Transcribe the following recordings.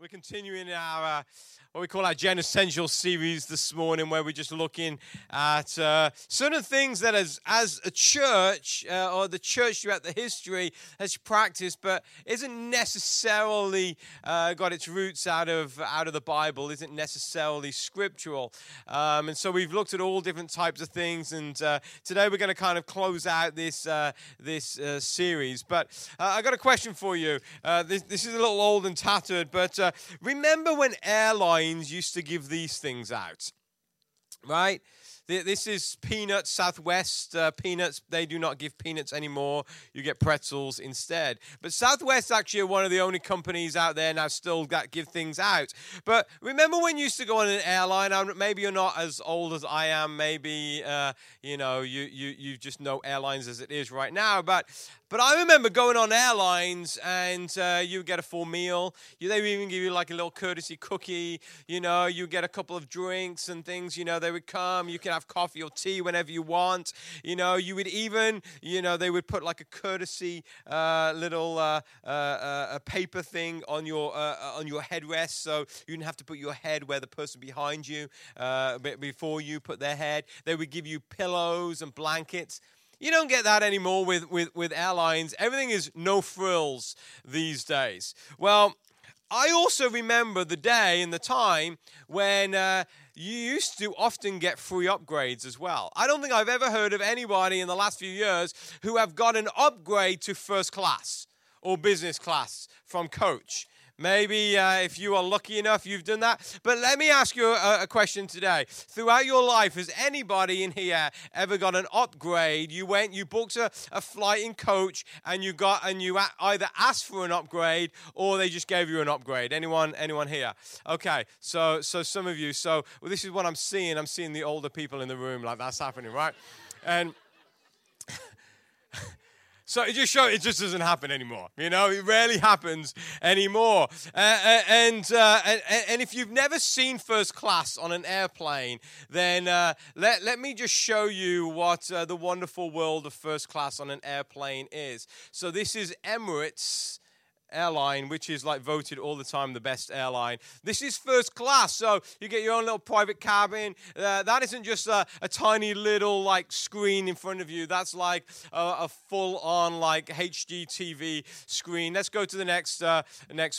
We're continuing our what we call our Gen Essentials series this morning, where we're just looking at certain things that as a church or the church throughout the history has practiced, but isn't necessarily got its roots out of the Bible, isn't necessarily scriptural. And so we've looked at all different types of things, and today we're going to kind of close out this series. But I got a question for you. This is a little old and tattered, but remember when airlines used to give these things out, right? This is Peanuts, Southwest. Peanuts, they do not give Peanuts anymore. You get pretzels instead. But Southwest actually are one of the only companies out there now still that give things out. But remember when you used to go on an airline? Maybe you're not as old as I am. Maybe, you just know airlines as it is right now. But I remember going on airlines and you get a full meal. They would even give you like a little courtesy cookie. You get a couple of drinks and things. They would come. You could have coffee or tea whenever you want. You would even, they would put like a courtesy little paper thing on your headrest, so you didn't have to put your head where the person behind you before you put their head. They would give you pillows and blankets. You don't get that anymore with airlines. Everything is no frills these days. Well, I also remember the day and the time when you used to often get free upgrades as well. I don't think I've ever heard of anybody in the last few years who have got an upgrade to first class or business class from coach. Maybe if you are lucky enough, you've done that. But let me ask you a question today. Throughout your life, has anybody in here ever got an upgrade? You booked a flight in coach, and you either asked for an upgrade or they just gave you an upgrade. Anyone here? Okay, so some of you. So well, this is what I'm seeing. I'm seeing the older people in the room, like that's happening, right? And. So it just doesn't happen anymore. It rarely happens anymore. And if you've never seen first class on an airplane, then let me just show you what the wonderful world of first class on an airplane is. So this is Emirates airline, which is like voted all the time the best airline. This is first class, so you get your own little private cabin. That isn't just a tiny little like screen in front of you. That's like a full-on like HGTV screen. Let's go to the next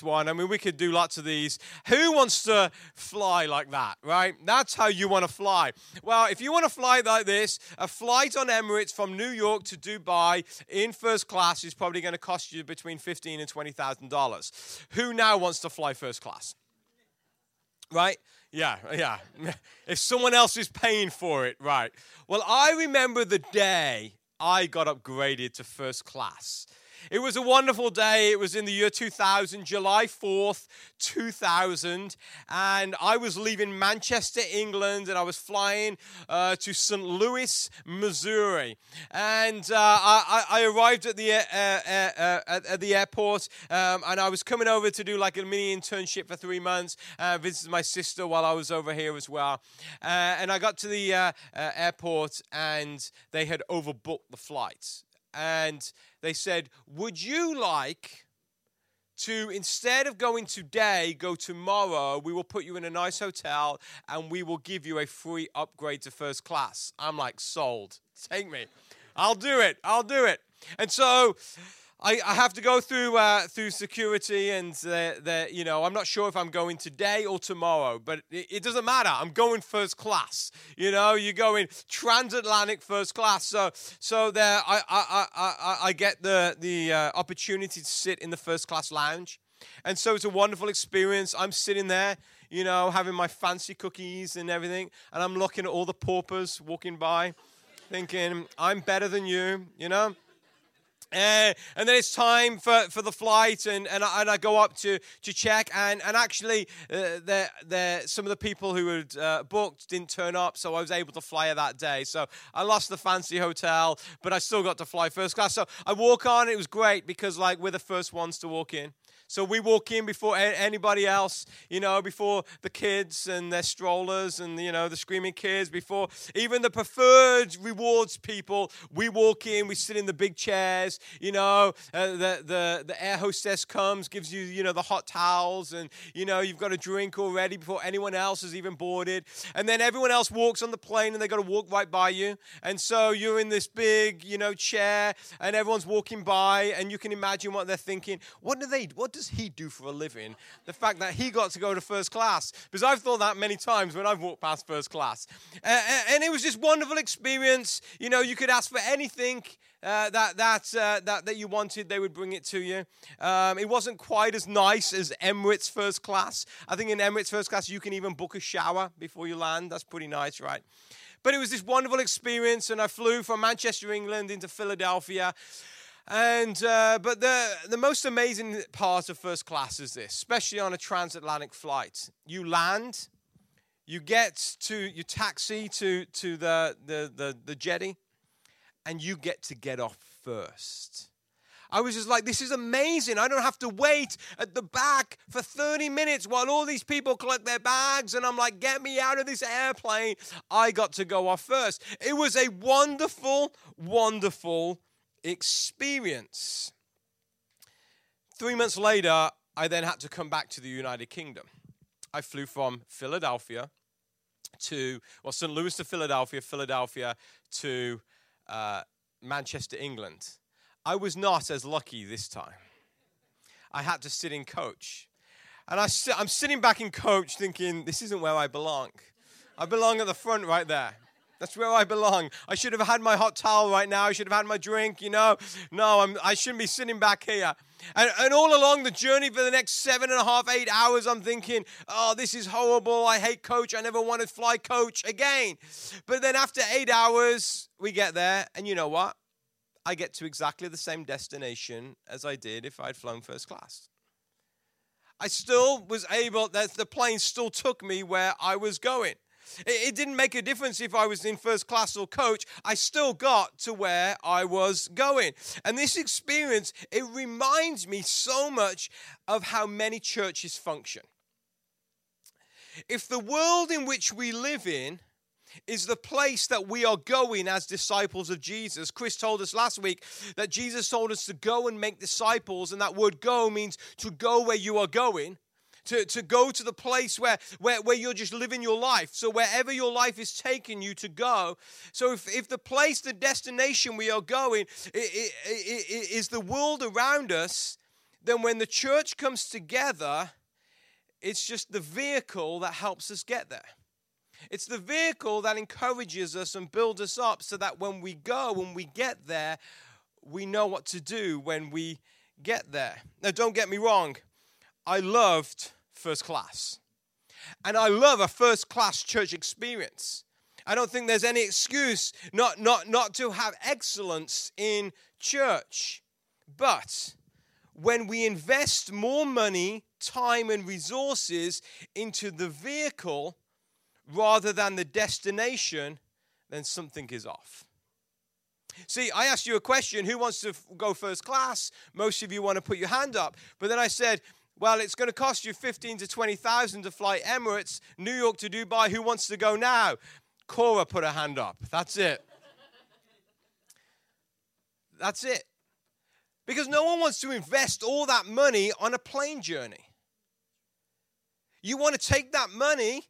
one. I mean, we could do lots of these. Who wants to fly like that, right? That's how you want to fly. Well, if you want to fly like this, a flight on Emirates from New York to Dubai in first class is probably going to cost you between $15,000 and $20,000. Who now wants to fly first class? Right? Yeah. If someone else is paying for it, right. Well, I remember the day I got upgraded to first class. It was a wonderful day. It was in the year 2000, July 4th, 2000, and I was leaving Manchester, England, and I was flying to St. Louis, Missouri. And I arrived at the airport, and I was coming over to do like a mini internship for 3 months. Visited my sister while I was over here as well. And I got to the airport, and they had overbooked the flights. And they said, would you like to, instead of going today, go tomorrow? We will put you in a nice hotel, and we will give you a free upgrade to first class. I'm like, sold. Take me. I'll do it. And so I have to go through security, and I'm not sure if I'm going today or tomorrow, but it doesn't matter. I'm going first class. You go in transatlantic first class. So there, I get the opportunity to sit in the first class lounge, and so it's a wonderful experience. I'm sitting there, having my fancy cookies and everything, and I'm looking at all the paupers walking by, thinking I'm better than you, And then it's time for the flight, and I go up to check, and actually some of the people who had booked didn't turn up, so I was able to fly that day. So I lost the fancy hotel, but I still got to fly first class. So I walk on. It was great because like we're the first ones to walk in. So we walk in before anybody else, before the kids and their strollers and, the screaming kids, before even the preferred rewards people. We walk in, we sit in the big chairs, the air hostess comes, gives you, the hot towels and, you've got a drink already before anyone else has even boarded. And then everyone else walks on the plane and they got to walk right by you. And so you're in this big, chair and everyone's walking by and you can imagine what they're thinking. What does he do for a living? The fact that he got to go to first class, because I've thought that many times when I've walked past first class. And it was just wonderful experience. You could ask for anything that you wanted, they would bring it to you. It wasn't quite as nice as Emirates first class. I think in Emirates first class, you can even book a shower before you land. That's pretty nice, right? But it was this wonderful experience, and I flew from Manchester, England, into Philadelphia. And but the most amazing part of first class is this, especially on a transatlantic flight. You land, you get to your taxi to the jetty, and you get off first. I was just like, this is amazing. I don't have to wait at the back for 30 minutes while all these people collect their bags. And I'm like, get me out of this airplane. I got to go off first. It was a wonderful, wonderful experience. 3 months later, I then had to come back to the United Kingdom. I flew from Philadelphia St. Louis to Philadelphia, Philadelphia to Manchester, England. I was not as lucky this time. I had to sit in coach. And I'm sitting back in coach thinking, this isn't where I belong. I belong at the front right there. That's where I belong. I should have had my hot towel right now. I should have had my drink, No, I shouldn't be sitting back here. And all along the journey for the next 8 hours, I'm thinking, oh, this is horrible. I hate coach. I never want to fly coach again. But then after 8 hours, we get there. And you know what? I get to exactly the same destination as I did if I'd flown first class. I still was able, the plane still took me where I was going. It didn't make a difference if I was in first class or coach. I still got to where I was going. And this experience, it reminds me so much of how many churches function. If the world in which we live in is the place that we are going as disciples of Jesus. Chris told us last week that Jesus told us to go and make disciples, and that word go means to go where you are going, to go to the place where you're just living your life. So wherever your life is taking you to go. So if the place, the destination we are going is the world around us, then when the church comes together, it's just the vehicle that helps us get there. It's the vehicle that encourages us and builds us up so that when we go, when we get there, we know what to do when we get there. Now, don't get me wrong. I loved first class. And I love a first-class church experience. I don't think there's any excuse not to have excellence in church. But when we invest more money, time, and resources into the vehicle rather than the destination, then something is off. See, I asked you a question, who wants to go first class? Most of you want to put your hand up. But then I said, well, it's going to cost you $15,000 to $20,000 to fly Emirates, New York to Dubai. Who wants to go now? Cora put her hand up. That's it. That's it. Because no one wants to invest all that money on a plane journey. You want to take that money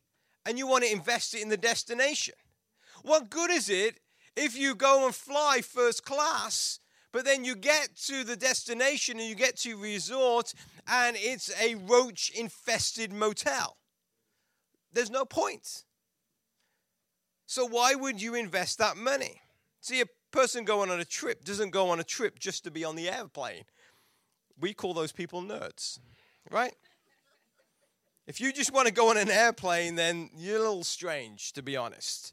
and you want to invest it in the destination. What good is it if you go and fly first class, but then you get to the destination and you get to resort and it's a roach-infested motel? There's no point. So why would you invest that money? See, a person going on a trip doesn't go on a trip just to be on the airplane. We call those people nerds, right? If you just want to go on an airplane, then you're a little strange, to be honest.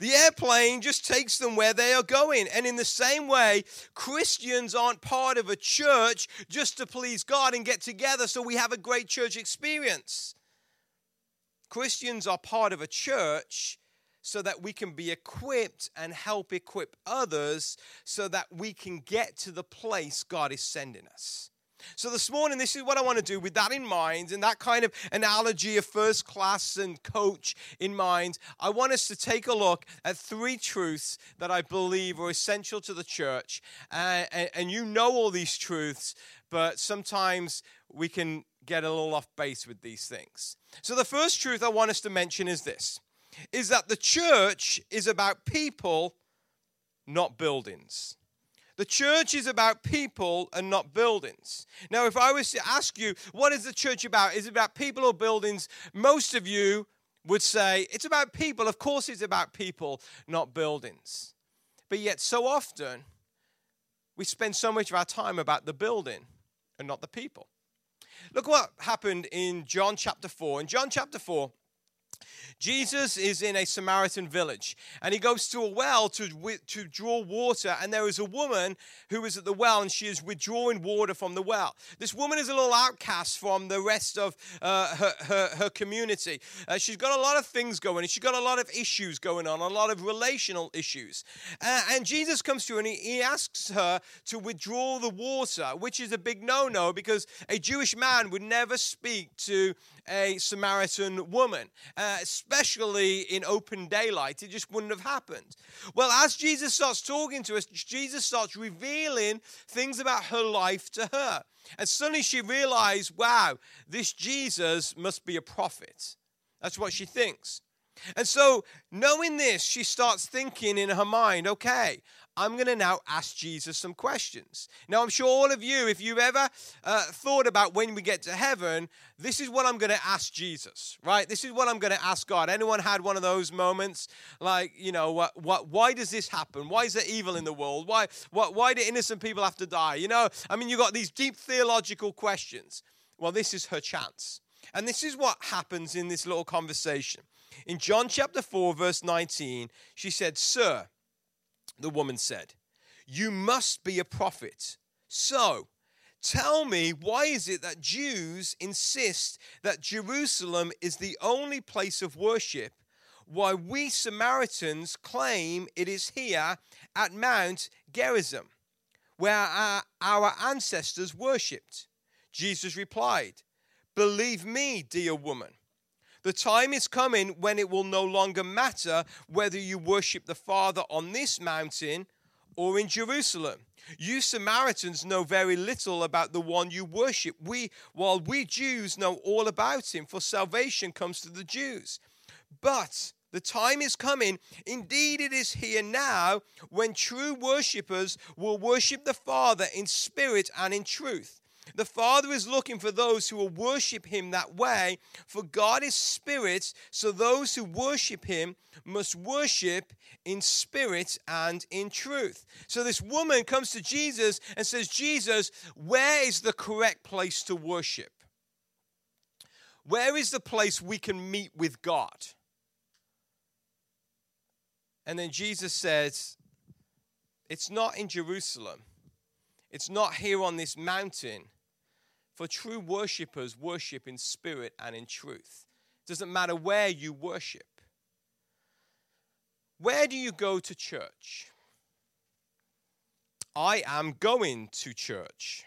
The airplane just takes them where they are going. And in the same way, Christians aren't part of a church just to please God and get together so we have a great church experience. Christians are part of a church so that we can be equipped and help equip others so that we can get to the place God is sending us. So this morning, this is what I want to do with that in mind and that kind of analogy of first class and coach in mind. I want us to take a look at three truths that I believe are essential to the church. And you know all these truths, but sometimes we can get a little off base with these things. So the first truth I want us to mention is this, is that the church is about people, not buildings. The church is about people and not buildings. Now, if I was to ask you, what is the church about? Is it about people or buildings? Most of you would say, it's about people. Of course it's about people, not buildings. But yet so often, we spend so much of our time about the building and not the people. Look what happened in John chapter 4. In John chapter 4, Jesus is in a Samaritan village, and he goes to a well to draw water, and there is a woman who is at the well, and she is withdrawing water from the well. This woman is a little outcast from the rest of her community. She's got a lot of things going on. She's got a lot of issues going on, a lot of relational issues. And Jesus comes to her, and he asks her to withdraw the water, which is a big no-no, because a Jewish man would never speak to a Samaritan woman. Especially in open daylight, it just wouldn't have happened. Well, as Jesus starts talking to us, Jesus starts revealing things about her life to her. And suddenly she realized, wow, this Jesus must be a prophet. That's what she thinks. And so knowing this, she starts thinking in her mind, okay, I'm going to now ask Jesus some questions. Now, I'm sure all of you, if you've ever thought about when we get to heaven, this is what I'm going to ask Jesus, right? This is what I'm going to ask God. Anyone had one of those moments? Like, you know, what? Why does this happen? Why is there evil in the world? Why do innocent people have to die? You know, I mean, you've got these deep theological questions. Well, this is her chance. And this is what happens in this little conversation. In John chapter 4, verse 19, she said, "Sir," the woman said, "you must be a prophet. So tell me, why is it that Jews insist that Jerusalem is the only place of worship, while we Samaritans claim it is here at Mount Gerizim, where our ancestors worshipped?" Jesus replied, "Believe me, dear woman, the time is coming when it will no longer matter whether you worship the Father on this mountain or in Jerusalem. You Samaritans know very little about the one you worship, while we Jews know all about him, for salvation comes to the Jews. But the time is coming, indeed it is here now, when true worshippers will worship the Father in spirit and in truth. The Father is looking for those who will worship him that way, for God is spirit, so those who worship him must worship in spirit and in truth." So this woman comes to Jesus and says, "Jesus, where is the correct place to worship? Where is the place we can meet with God?" And then Jesus says, "It's not in Jerusalem. It's not here on this mountain. For true worshippers worship in spirit and in truth." It doesn't matter where you worship. Where do you go to church? I am going to church.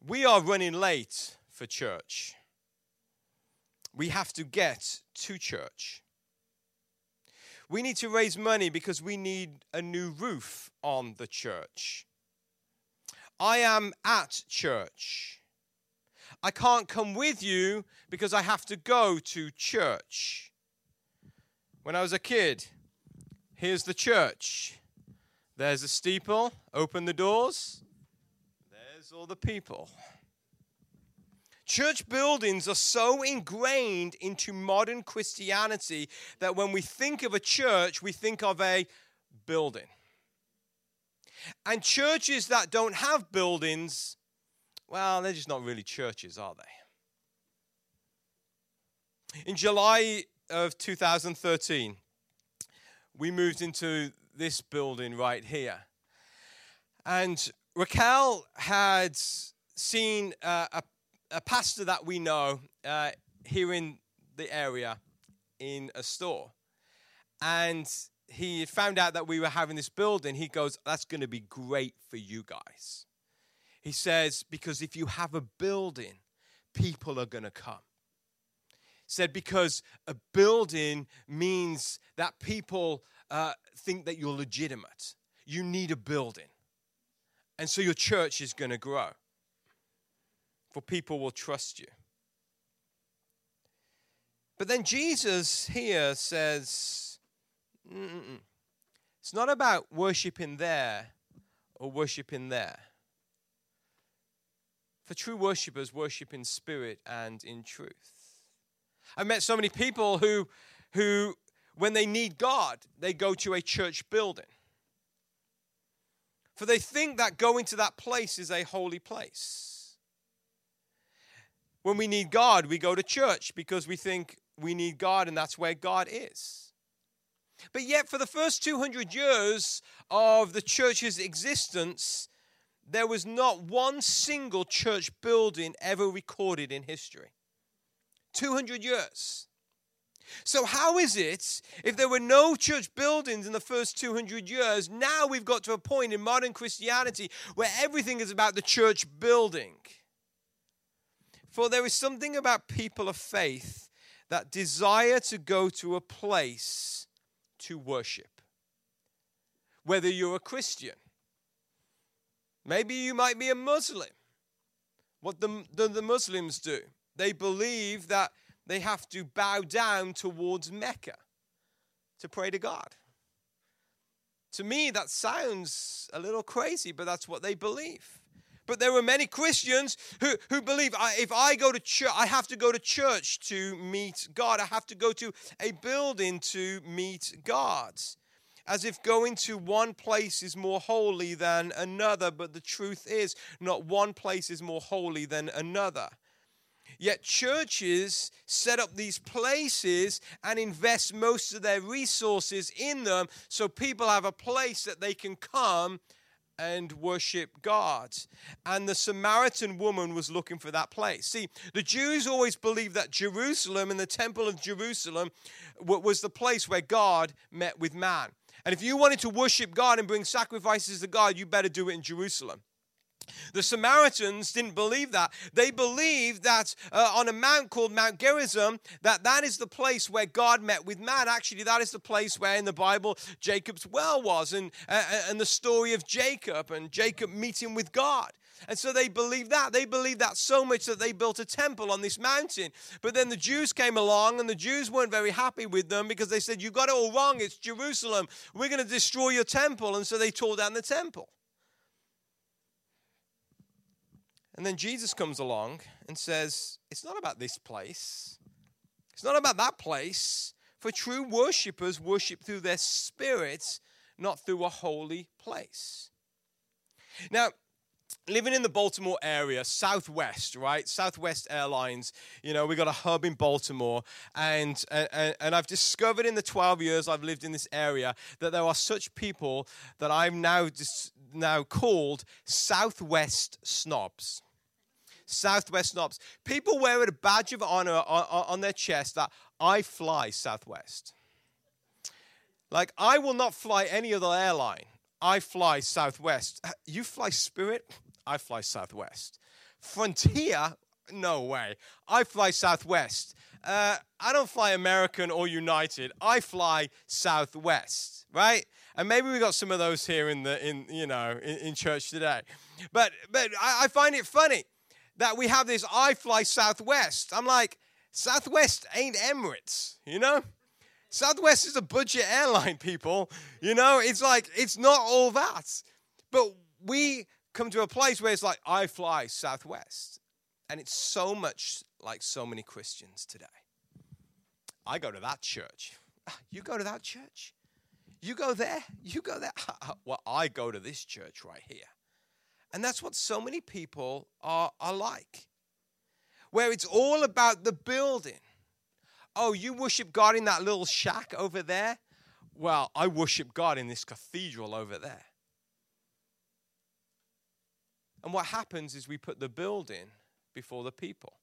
We are running late for church. We have to get to church. We need to raise money because we need a new roof on the church. I am at church. I can't come with you because I have to go to church. When I was a kid, here's the church. There's a steeple. Open the doors. There's all the people. Church buildings are so ingrained into modern Christianity that when we think of a church, we think of a building. And churches that don't have buildings, well, they're just not really churches, are they? In July of 2013, we moved into this building right here. And Raquel had seen a pastor that we know here in the area in a store. And he found out that we were having this building. He goes, "That's going to be great for you guys. He says, because if you have a building, people are going to come. He said, because a building means that people think that you're legitimate. You need a building. And so your church is going to grow. For people will trust you. But then Jesus here says, it's not about worshiping there or worshiping there. For true worshipers, worship in spirit and in truth. I've met so many people who when they need God, they go to a church building. For they think that going to that place is a holy place. When we need God, we go to church because we think we need God and that's where God is. But yet for the first 200 years of the church's existence, there was not one single church building ever recorded in history. 200 years. So how is it, if there were no church buildings in the first 200 years, now we've got to a point in modern Christianity where everything is about the church building? For there is something about people of faith that desire to go to a place to worship. Whether you're a Christian, maybe you might be a Muslim. What the Muslims do, they believe that they have to bow down towards Mecca to pray to God. To me, that sounds a little crazy, but that's what they believe. But there were many Christians who believe if I go to church, I have to go to church to meet God. I have to go to a building to meet God. As if going to one place is more holy than another, but the truth is, not one place is more holy than another. Yet churches set up these places and invest most of their resources in them so people have a place that they can come and worship God. And the Samaritan woman was looking for that place. See, the Jews always believed that Jerusalem and the temple of Jerusalem was the place where God met with man. And if you wanted to worship God and bring sacrifices to God, you better do it in Jerusalem. The Samaritans didn't believe that. They believed that on a mount called Mount Gerizim, that is the place where God met with man. Actually, that is the place where in the Bible Jacob's well was and the story of Jacob and Jacob meeting with God. And so they believed that. They believed that so much that they built a temple on this mountain. But then the Jews came along and the Jews weren't very happy with them because they said, you got it all wrong. It's Jerusalem. We're going to destroy your temple. And so they tore down the temple. And then Jesus comes along and says, it's not about this place. It's not about that place. For true worshipers worship through their spirits, not through a holy place. Now, living in the Baltimore area, Southwest, right? Southwest Airlines, you know, we got a hub in Baltimore. And I've discovered in the 12 years I've lived in this area that there are such people that I've now called Southwest snobs. Southwest snobs. People wear a badge of honor on their chest that I fly Southwest. Like, I will not fly any other airline. I fly Southwest. You fly Spirit? I fly Southwest. Frontier? No way. I fly Southwest. I don't fly American or United. I fly Southwest, right? And maybe we got some of those here in church today. But I find it funny that we have this I fly Southwest. I'm like, Southwest ain't Emirates, you know? Southwest is a budget airline, people. You know, it's like, it's not all that. But we come to a place where it's like, I fly Southwest. And it's so much like so many Christians today. I go to that church. You go to that church? You go there? You go there? Well, I go to this church right here. And that's what so many people are like. Where it's all about the building. Oh, you worship God in that little shack over there? Well, I worship God in this cathedral over there. And what happens is we put the building before the people.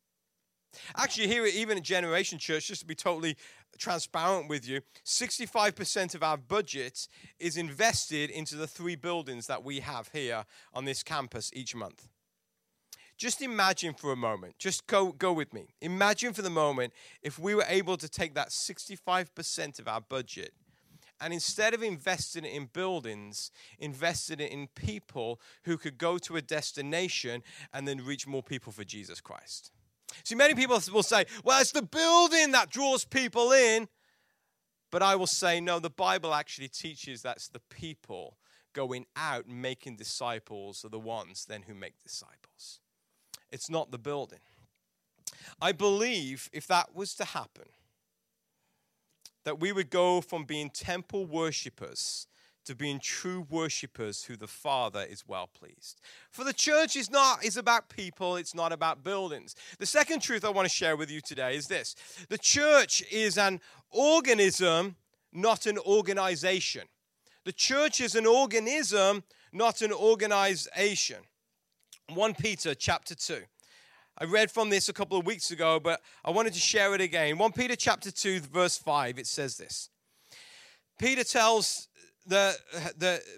Actually, here, even at Generation Church, just to be totally transparent with you, 65% of our budget is invested into the three buildings that we have here on this campus each month. Just imagine for a moment, just go with me. Imagine for the moment if we were able to take that 65% of our budget and instead of investing it in buildings, invested it in people who could go to a destination and then reach more people for Jesus Christ. See, many people will say, well, it's the building that draws people in. But I will say, no, the Bible actually teaches that's the people going out and making disciples are the ones then who make disciples. It's not the building. I believe if that was to happen, that we would go from being temple worshippers to being true worshippers who the Father is well pleased. For the church is about people, it's not about buildings. The second truth I want to share with you today is this. The church is an organism, not an organization. The church is an organism, not an organization. 1 Peter chapter 2. I read from this a couple of weeks ago, but I wanted to share it again. 1 Peter chapter 2, verse 5, it says this. Peter tells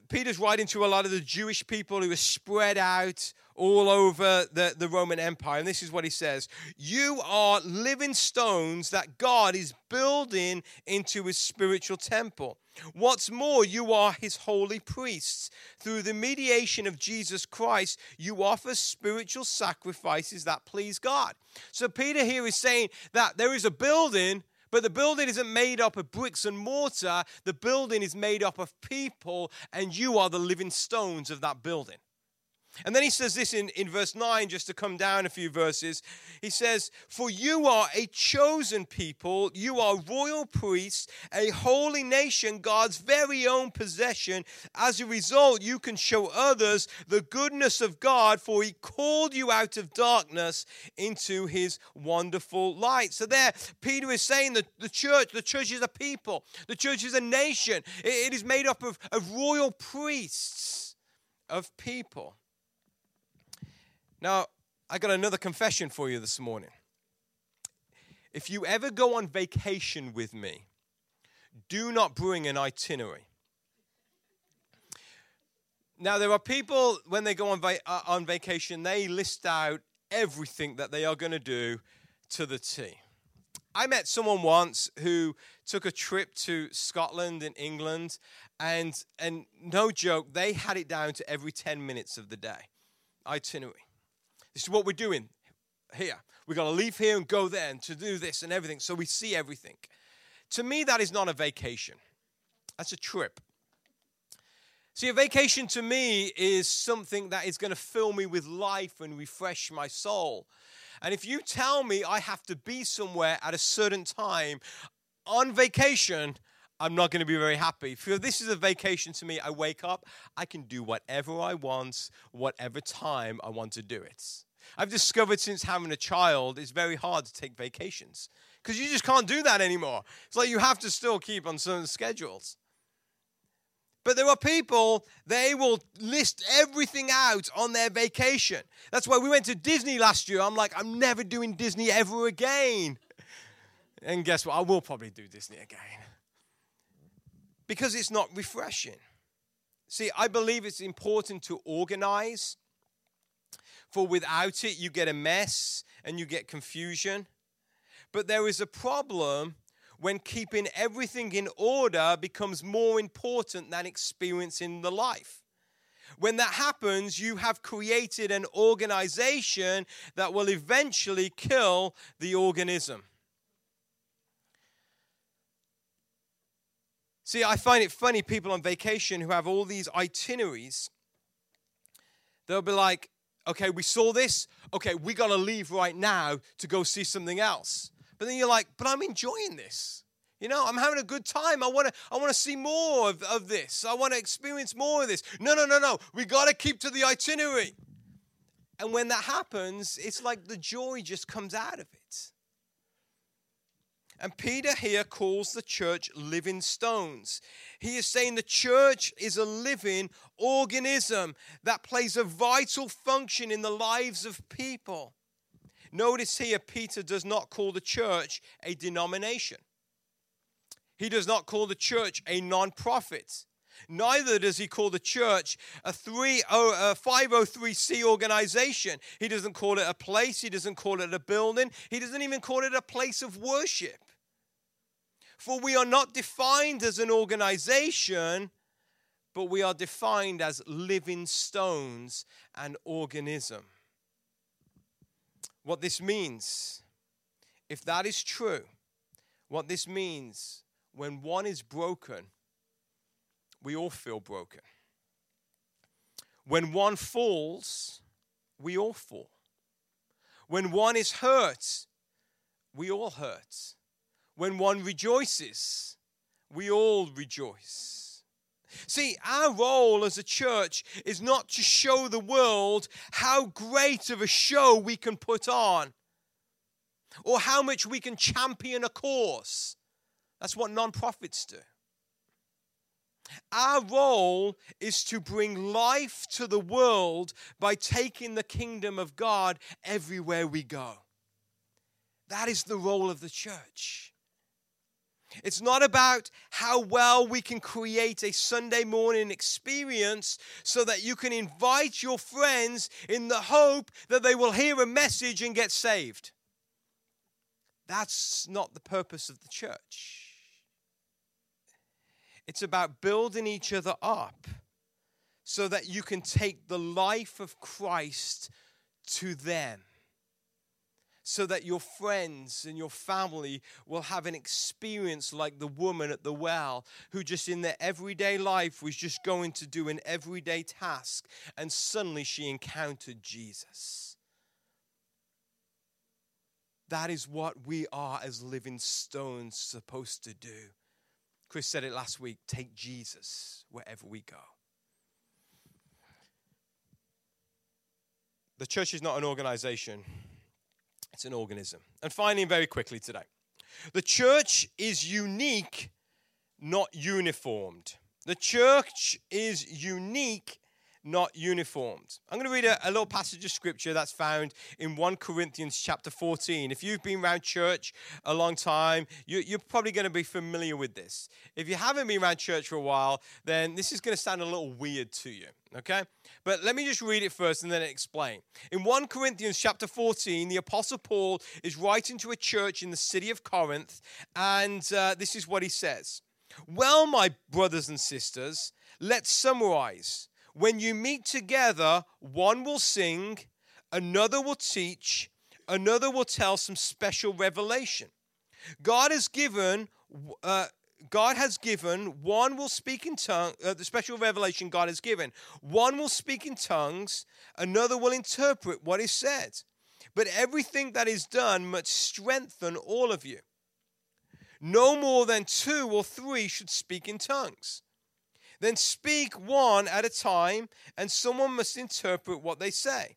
Peter's writing to a lot of the Jewish people who were spread out all over the Roman Empire. And this is what he says. You are living stones that God is building into his spiritual temple. What's more, you are his holy priests. Through the mediation of Jesus Christ, you offer spiritual sacrifices that please God. So Peter here is saying that there is a building, but the building isn't made up of bricks and mortar. The building is made up of people, and you are the living stones of that building. And then he says this in verse 9, just to come down a few verses. He says, for you are a chosen people, you are royal priests, a holy nation, God's very own possession. As a result, you can show others the goodness of God, for he called you out of darkness into his wonderful light. So there, Peter is saying that the church is a people. The church is a nation. It is made up of royal priests, of people. Now, I got another confession for you this morning. If you ever go on vacation with me, do not bring an itinerary. Now, there are people, when they go on vacation, they list out everything that they are going to do to the T. I met someone once who took a trip to Scotland and England, and no joke, they had it down to every 10 minutes of the day. Itinerary. This is what we're doing here. We're going to leave here and go there and to do this and everything. So we see everything. To me, that is not a vacation. That's a trip. See, a vacation to me is something that is going to fill me with life and refresh my soul. And if you tell me I have to be somewhere at a certain time on vacation, I'm not going to be very happy. If this is a vacation to me, I wake up, I can do whatever I want, whatever time I want to do it. I've discovered since having a child, it's very hard to take vacations because you just can't do that anymore. It's like you have to still keep on certain schedules. But there are people, they will list everything out on their vacation. That's why we went to Disney last year. I'm like, I'm never doing Disney ever again. And guess what? I will probably do Disney again. Because it's not refreshing. See, I believe it's important to organize, for without it, you get a mess and you get confusion. But there is a problem when keeping everything in order becomes more important than experiencing the life. When that happens, you have created an organization that will eventually kill the organism. See, I find it funny, people on vacation who have all these itineraries, they'll be like, okay, we saw this. Okay, we got to leave right now to go see something else. But then you're like, but I'm enjoying this. You know, I'm having a good time. I want to see more of this. I want to experience more of this. No. We got to keep to the itinerary. And when that happens, it's like the joy just comes out of it. And Peter here calls the church living stones. He is saying the church is a living organism that plays a vital function in the lives of people. Notice here, Peter does not call the church a denomination. He does not call the church a non-profit. Neither does he call the church a 503C organization. He doesn't call it a place. He doesn't call it a building. He doesn't even call it a place of worship. For we are not defined as an organization, but we are defined as living stones and organism. What this means, if that is true, what this means, when one is broken, we all feel broken. When one falls, we all fall. When one is hurt, we all hurt. When one rejoices, we all rejoice. See, our role as a church is not to show the world how great of a show we can put on or how much we can champion a cause. That's what nonprofits do. Our role is to bring life to the world by taking the kingdom of God everywhere we go. That is the role of the church. It's not about how well we can create a Sunday morning experience so that you can invite your friends in the hope that they will hear a message and get saved. That's not the purpose of the church. It's about building each other up so that you can take the life of Christ to them, so that your friends and your family will have an experience like the woman at the well who just in their everyday life was just going to do an everyday task, and suddenly she encountered Jesus. That is what we are as living stones supposed to do. Chris said it last week, take Jesus wherever we go. The church is not an organization. It's an organism. And finally, and very quickly today, the church is unique, not uniformed. The church is unique, not uniformed. I'm going to read a little passage of scripture that's found in 1 Corinthians chapter 14. If you've been around church a long time, you're probably going to be familiar with this. If you haven't been around church for a while, then this is going to sound a little weird to you. Okay, but let me just read it first and then explain. In 1 Corinthians chapter 14, the Apostle Paul is writing to a church in the city of Corinth, and this is what he says. Well, my brothers and sisters, let's summarize. When you meet together, one will sing, another will teach, another will tell some special revelation. God has given, one will speak in tongues, the special revelation God has given. One will speak in tongues, another will interpret what is said. But everything that is done must strengthen all of you. No more than 2 or 3 should speak in tongues. Then speak one at a time, and someone must interpret what they say.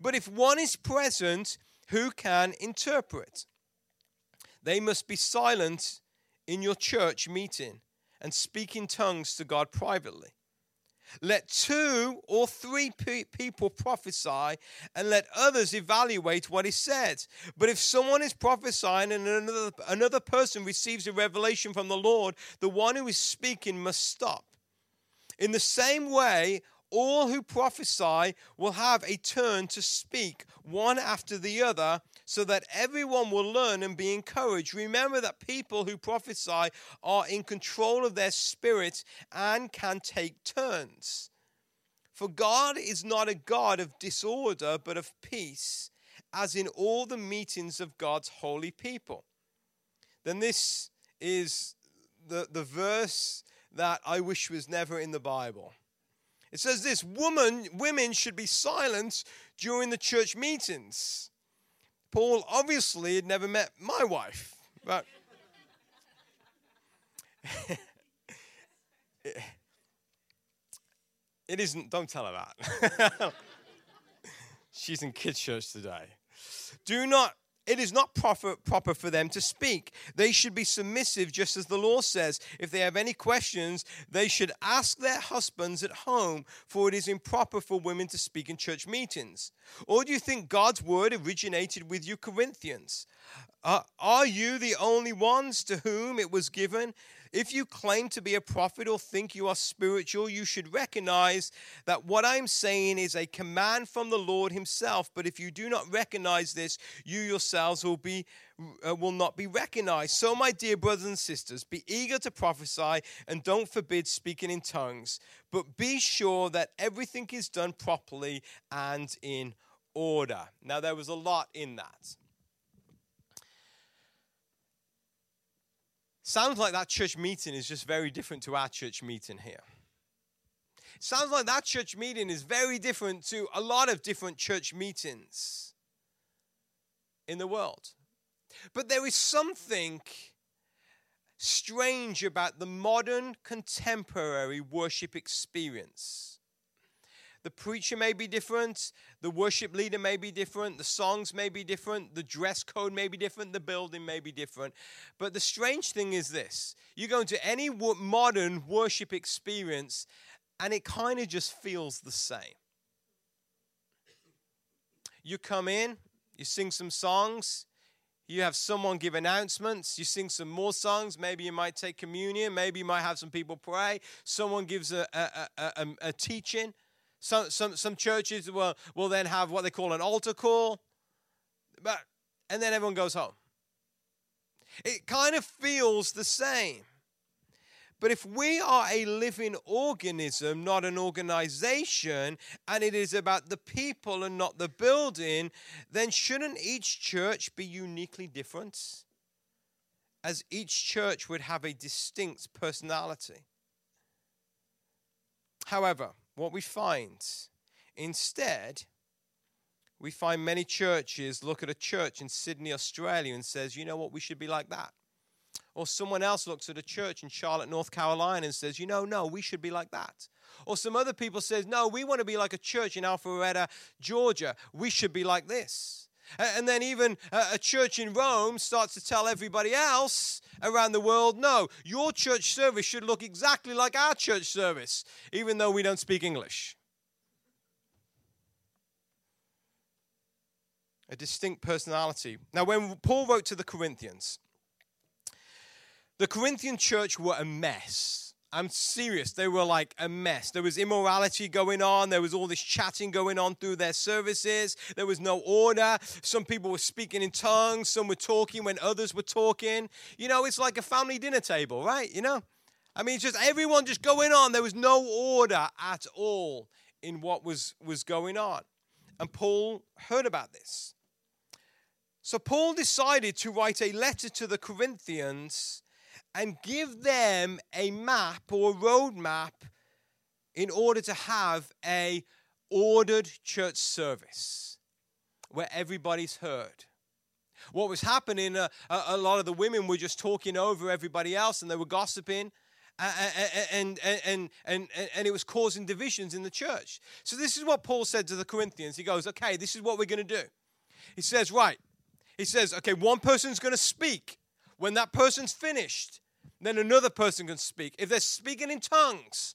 But if one is present, who can interpret? They must be silent in your church meeting and speak in tongues to God privately. Let 2 or 3 people prophesy, and let others evaluate what is said. But if someone is prophesying and another person receives a revelation from the Lord, the one who is speaking must stop. In the same way, all who prophesy will have a turn to speak, one after the other, so that everyone will learn and be encouraged. Remember that people who prophesy are in control of their spirits and can take turns. For God is not a God of disorder, but of peace, as in all the meetings of God's holy people. Then this is the verse that I wish was never in the Bible. It says this, women should be silent during the church meetings. Paul obviously had never met my wife, but it isn't, don't tell her that. She's in kids' church today. It is not proper for them to speak. They should be submissive, just as the law says. If they have any questions, they should ask their husbands at home, for it is improper for women to speak in church meetings. Or do you think God's word originated with you, Corinthians? Are you the only ones to whom it was given? If you claim to be a prophet or think you are spiritual, you should recognize that what I'm saying is a command from the Lord himself. But if you do not recognize this, you yourselves will not be recognized. So, my dear brothers and sisters, be eager to prophesy and don't forbid speaking in tongues, but be sure that everything is done properly and in order. Now, there was a lot in that. Sounds like that church meeting is just very different to our church meeting here. Sounds like that church meeting is very different to a lot of different church meetings in the world. But there is something strange about the modern contemporary worship experience. The preacher may be different, the worship leader may be different, the songs may be different, the dress code may be different, the building may be different. But the strange thing is this: you go into any modern worship experience and it kind of just feels the same. You come in, you sing some songs, you have someone give announcements, you sing some more songs, maybe you might take communion, maybe you might have some people pray, someone gives a teaching. Some churches will then have what they call an altar call, and then everyone goes home. It kind of feels the same. But if we are a living organism, not an organization, and it is about the people and not the building, then shouldn't each church be uniquely different, as each church would have a distinct personality? However, what we find, instead, we find many churches look at a church in Sydney, Australia, and says, you know what, we should be like that. Or someone else looks at a church in Charlotte, North Carolina, and says, you know, no, we should be like that. Or some other people says, no, we want to be like a church in Alpharetta, Georgia. We should be like this. And then even a church in Rome starts to tell everybody else around the world, no, your church service should look exactly like our church service, even though we don't speak English. A distinct personality. Now, when Paul wrote to the Corinthian church were a mess. I'm serious. They were like a mess. There was immorality going on. There was all this chatting going on through their services. There was no order. Some people were speaking in tongues. Some were talking when others were talking. You know, it's like a family dinner table, right? You know, I mean, it's just everyone just going on. There was no order at all in what was going on. And Paul heard about this. So Paul decided to write a letter to the Corinthians and give them a map or a roadmap in order to have a ordered church service where everybody's heard. What was happening, a lot of the women were just talking over everybody else and they were gossiping. And it was causing divisions in the church. So this is what Paul said to the Corinthians. He goes, okay, this is what we're going to do. He says, right. He says, okay, one person's going to speak. When that person's finished, then another person can speak. If they're speaking in tongues,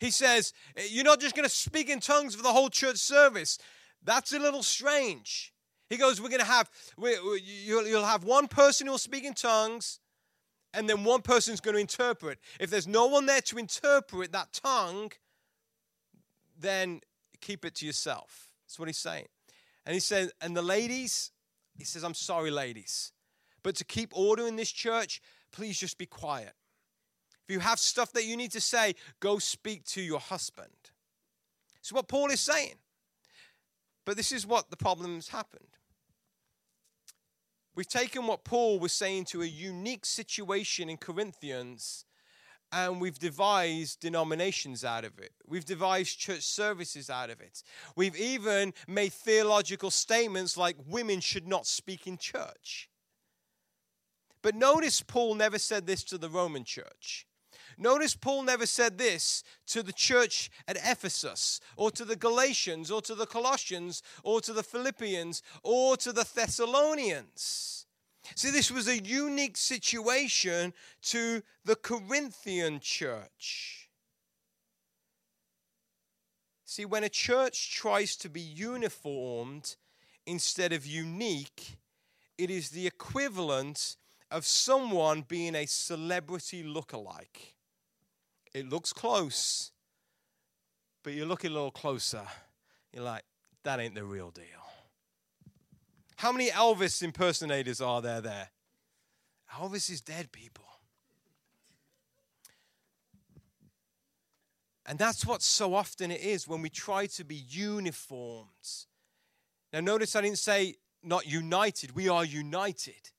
he says, you're not just going to speak in tongues for the whole church service. That's a little strange. He goes, we're going to have, you'll have one person who'll speak in tongues, and then one person's going to interpret. If there's no one there to interpret that tongue, then keep it to yourself. That's what he's saying. And he says, and the ladies, he says, I'm sorry, ladies. But to keep order in this church, please just be quiet. If you have stuff that you need to say, go speak to your husband. That's what Paul is saying. But this is what the problem has happened. We've taken what Paul was saying to a unique situation in Corinthians, and we've devised denominations out of it. We've devised church services out of it. We've even made theological statements like women should not speak in church. But notice Paul never said this to the Roman church. Notice Paul never said this to the church at Ephesus, or to the Galatians, or to the Colossians, or to the Philippians, or to the Thessalonians. See, this was a unique situation to the Corinthian church. See, when a church tries to be uniformed instead of unique, it is the equivalent of someone being a celebrity lookalike. It looks close, but you look a little closer. You're like, that ain't the real deal. How many Elvis impersonators are there? Elvis is dead, people. And that's what so often it is when we try to be uniformed. Now, notice I didn't say not united. We are united.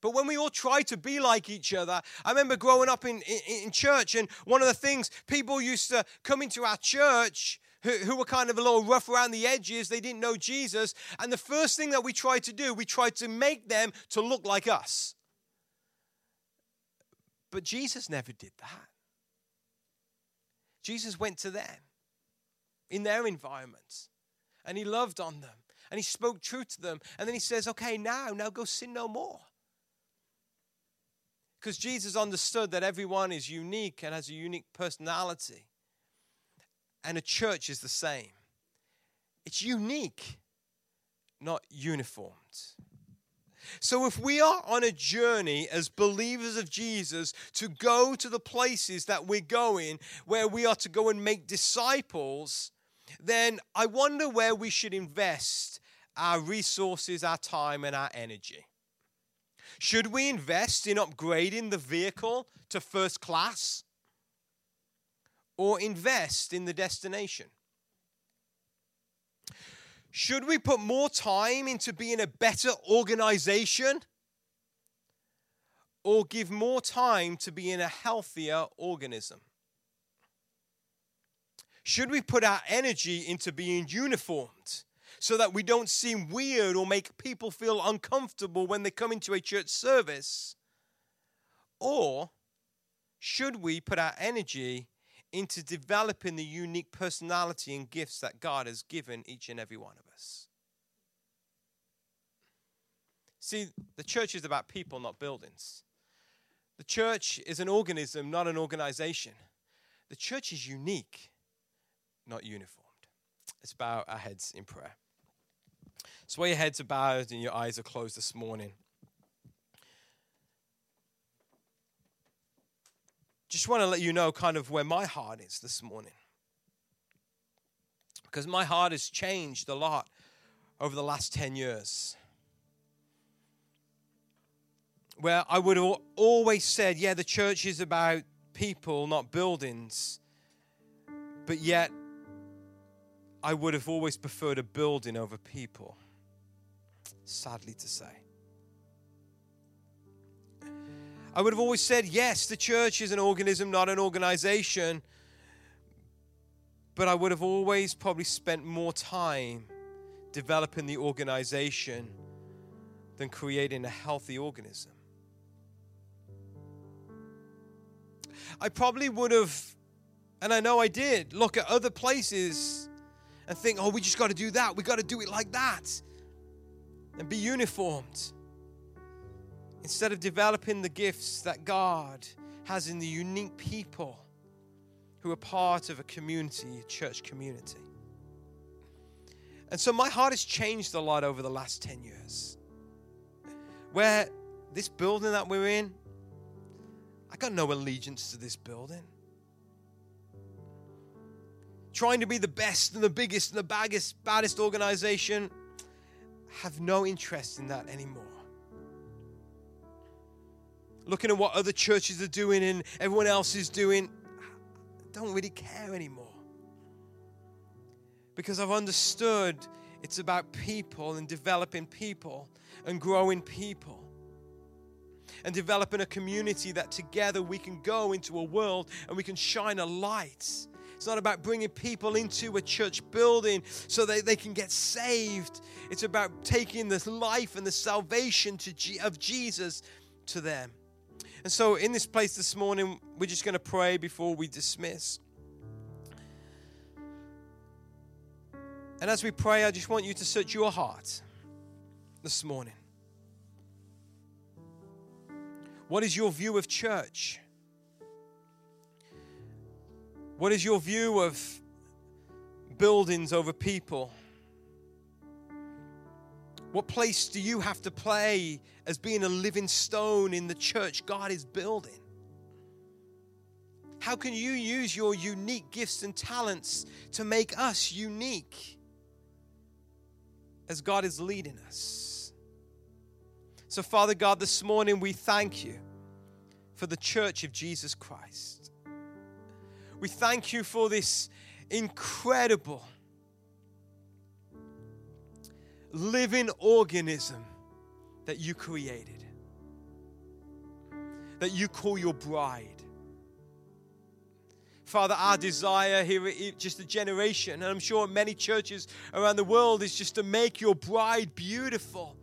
But when we all try to be like each other, I remember growing up in church, and one of the things people used to come into our church who were kind of a little rough around the edges, they didn't know Jesus, and the first thing that we tried to do, we tried to make them to look like us. But Jesus never did that. Jesus went to them in their environments, and he loved on them, and he spoke truth to them, and then he says, okay, now go sin no more. Because Jesus understood that everyone is unique and has a unique personality. And a church is the same. It's unique, not uniformed. So if we are on a journey as believers of Jesus to go to the places that we're going, where we are to go and make disciples, then I wonder where we should invest our resources, our time, and our energy. Should we invest in upgrading the vehicle to first class or invest in the destination? Should we put more time into being a better organization or give more time to being a healthier organism? Should we put our energy into being uniformed so that we don't seem weird or make people feel uncomfortable when they come into a church service? Or should we put our energy into developing the unique personality and gifts that God has given each and every one of us? See, the church is about people, not buildings. The church is an organism, not an organization. The church is unique, not uniformed. Let's bow our heads in prayer. So while your heads are bowed and your eyes are closed this morning, just want to let you know kind of where my heart is this morning. Because my heart has changed a lot over the last 10 years. Where I would have always said, yeah, the church is about people, not buildings. But yet, I would have always preferred a building over people, sadly to say. I would have always said, yes, the church is an organism, not an organization. But I would have always probably spent more time developing the organization than creating a healthy organism. I probably would have, and I know I did, look at other places and think, oh, we just got to do that. We got to do it like that and be uniformed. Instead of developing the gifts that God has in the unique people who are part of a community, a church community. And so my heart has changed a lot over the last 10 years. Where this building that we're in, I got no allegiance to this building. Trying to be the best and the biggest and the baddest organization, have no interest in that anymore. Looking at what other churches are doing and everyone else is doing, I don't really care anymore. Because I've understood it's about people and developing people and growing people and developing a community that together we can go into a world and we can shine a light. It's not about bringing people into a church building so they can get saved. It's about taking the life and the salvation of Jesus to them. And so in this place this morning, we're just going to pray before we dismiss. And as we pray, I just want you to search your heart this morning. What is your view of church? What is your view of buildings over people? What place do you have to play as being a living stone in the church God is building? How can you use your unique gifts and talents to make us unique as God is leading us? So, Father God, this morning we thank you for the church of Jesus Christ. We thank you for this incredible living organism that you created, that you call your bride. Father, our desire here at Just a Generation, and I'm sure many churches around the world, is just to make your bride beautiful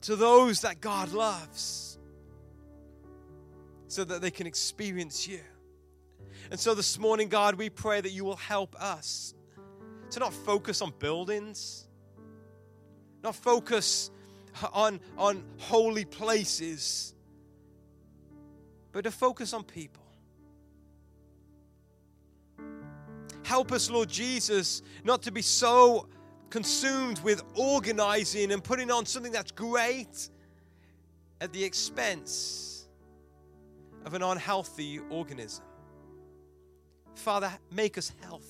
to those that God loves so that they can experience you. And so this morning, God, we pray that you will help us to not focus on buildings, not focus on holy places, but to focus on people. Help us, Lord Jesus, not to be so consumed with organizing and putting on something that's great at the expense of an unhealthy organism. Father, make us healthy.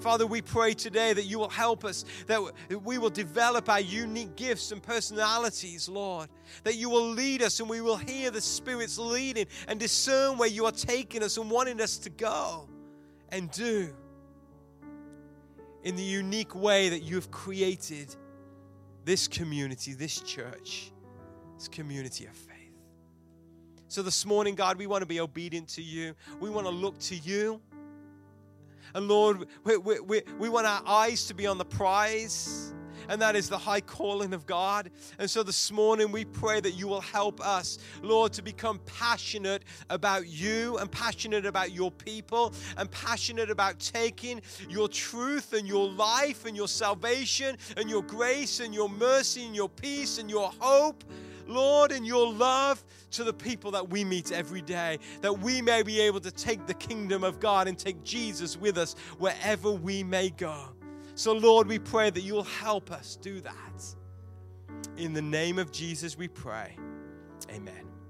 Father, we pray today that you will help us, that we will develop our unique gifts and personalities, Lord, that you will lead us and we will hear the Spirit's leading and discern where you are taking us and wanting us to go and do in the unique way that you have created this community, this church, this community of faith. So this morning, God, we want to be obedient to you. We want to look to you. And Lord, we want our eyes to be on the prize, and that is the high calling of God. And so this morning we pray that you will help us, Lord, to become passionate about you and passionate about your people and passionate about taking your truth and your life and your salvation and your grace and your mercy and your peace and your hope, Lord, and your love to the people that we meet every day, that we may be able to take the kingdom of God and take Jesus with us wherever we may go. So, Lord, we pray that you'll help us do that. In the name of Jesus, we pray. Amen.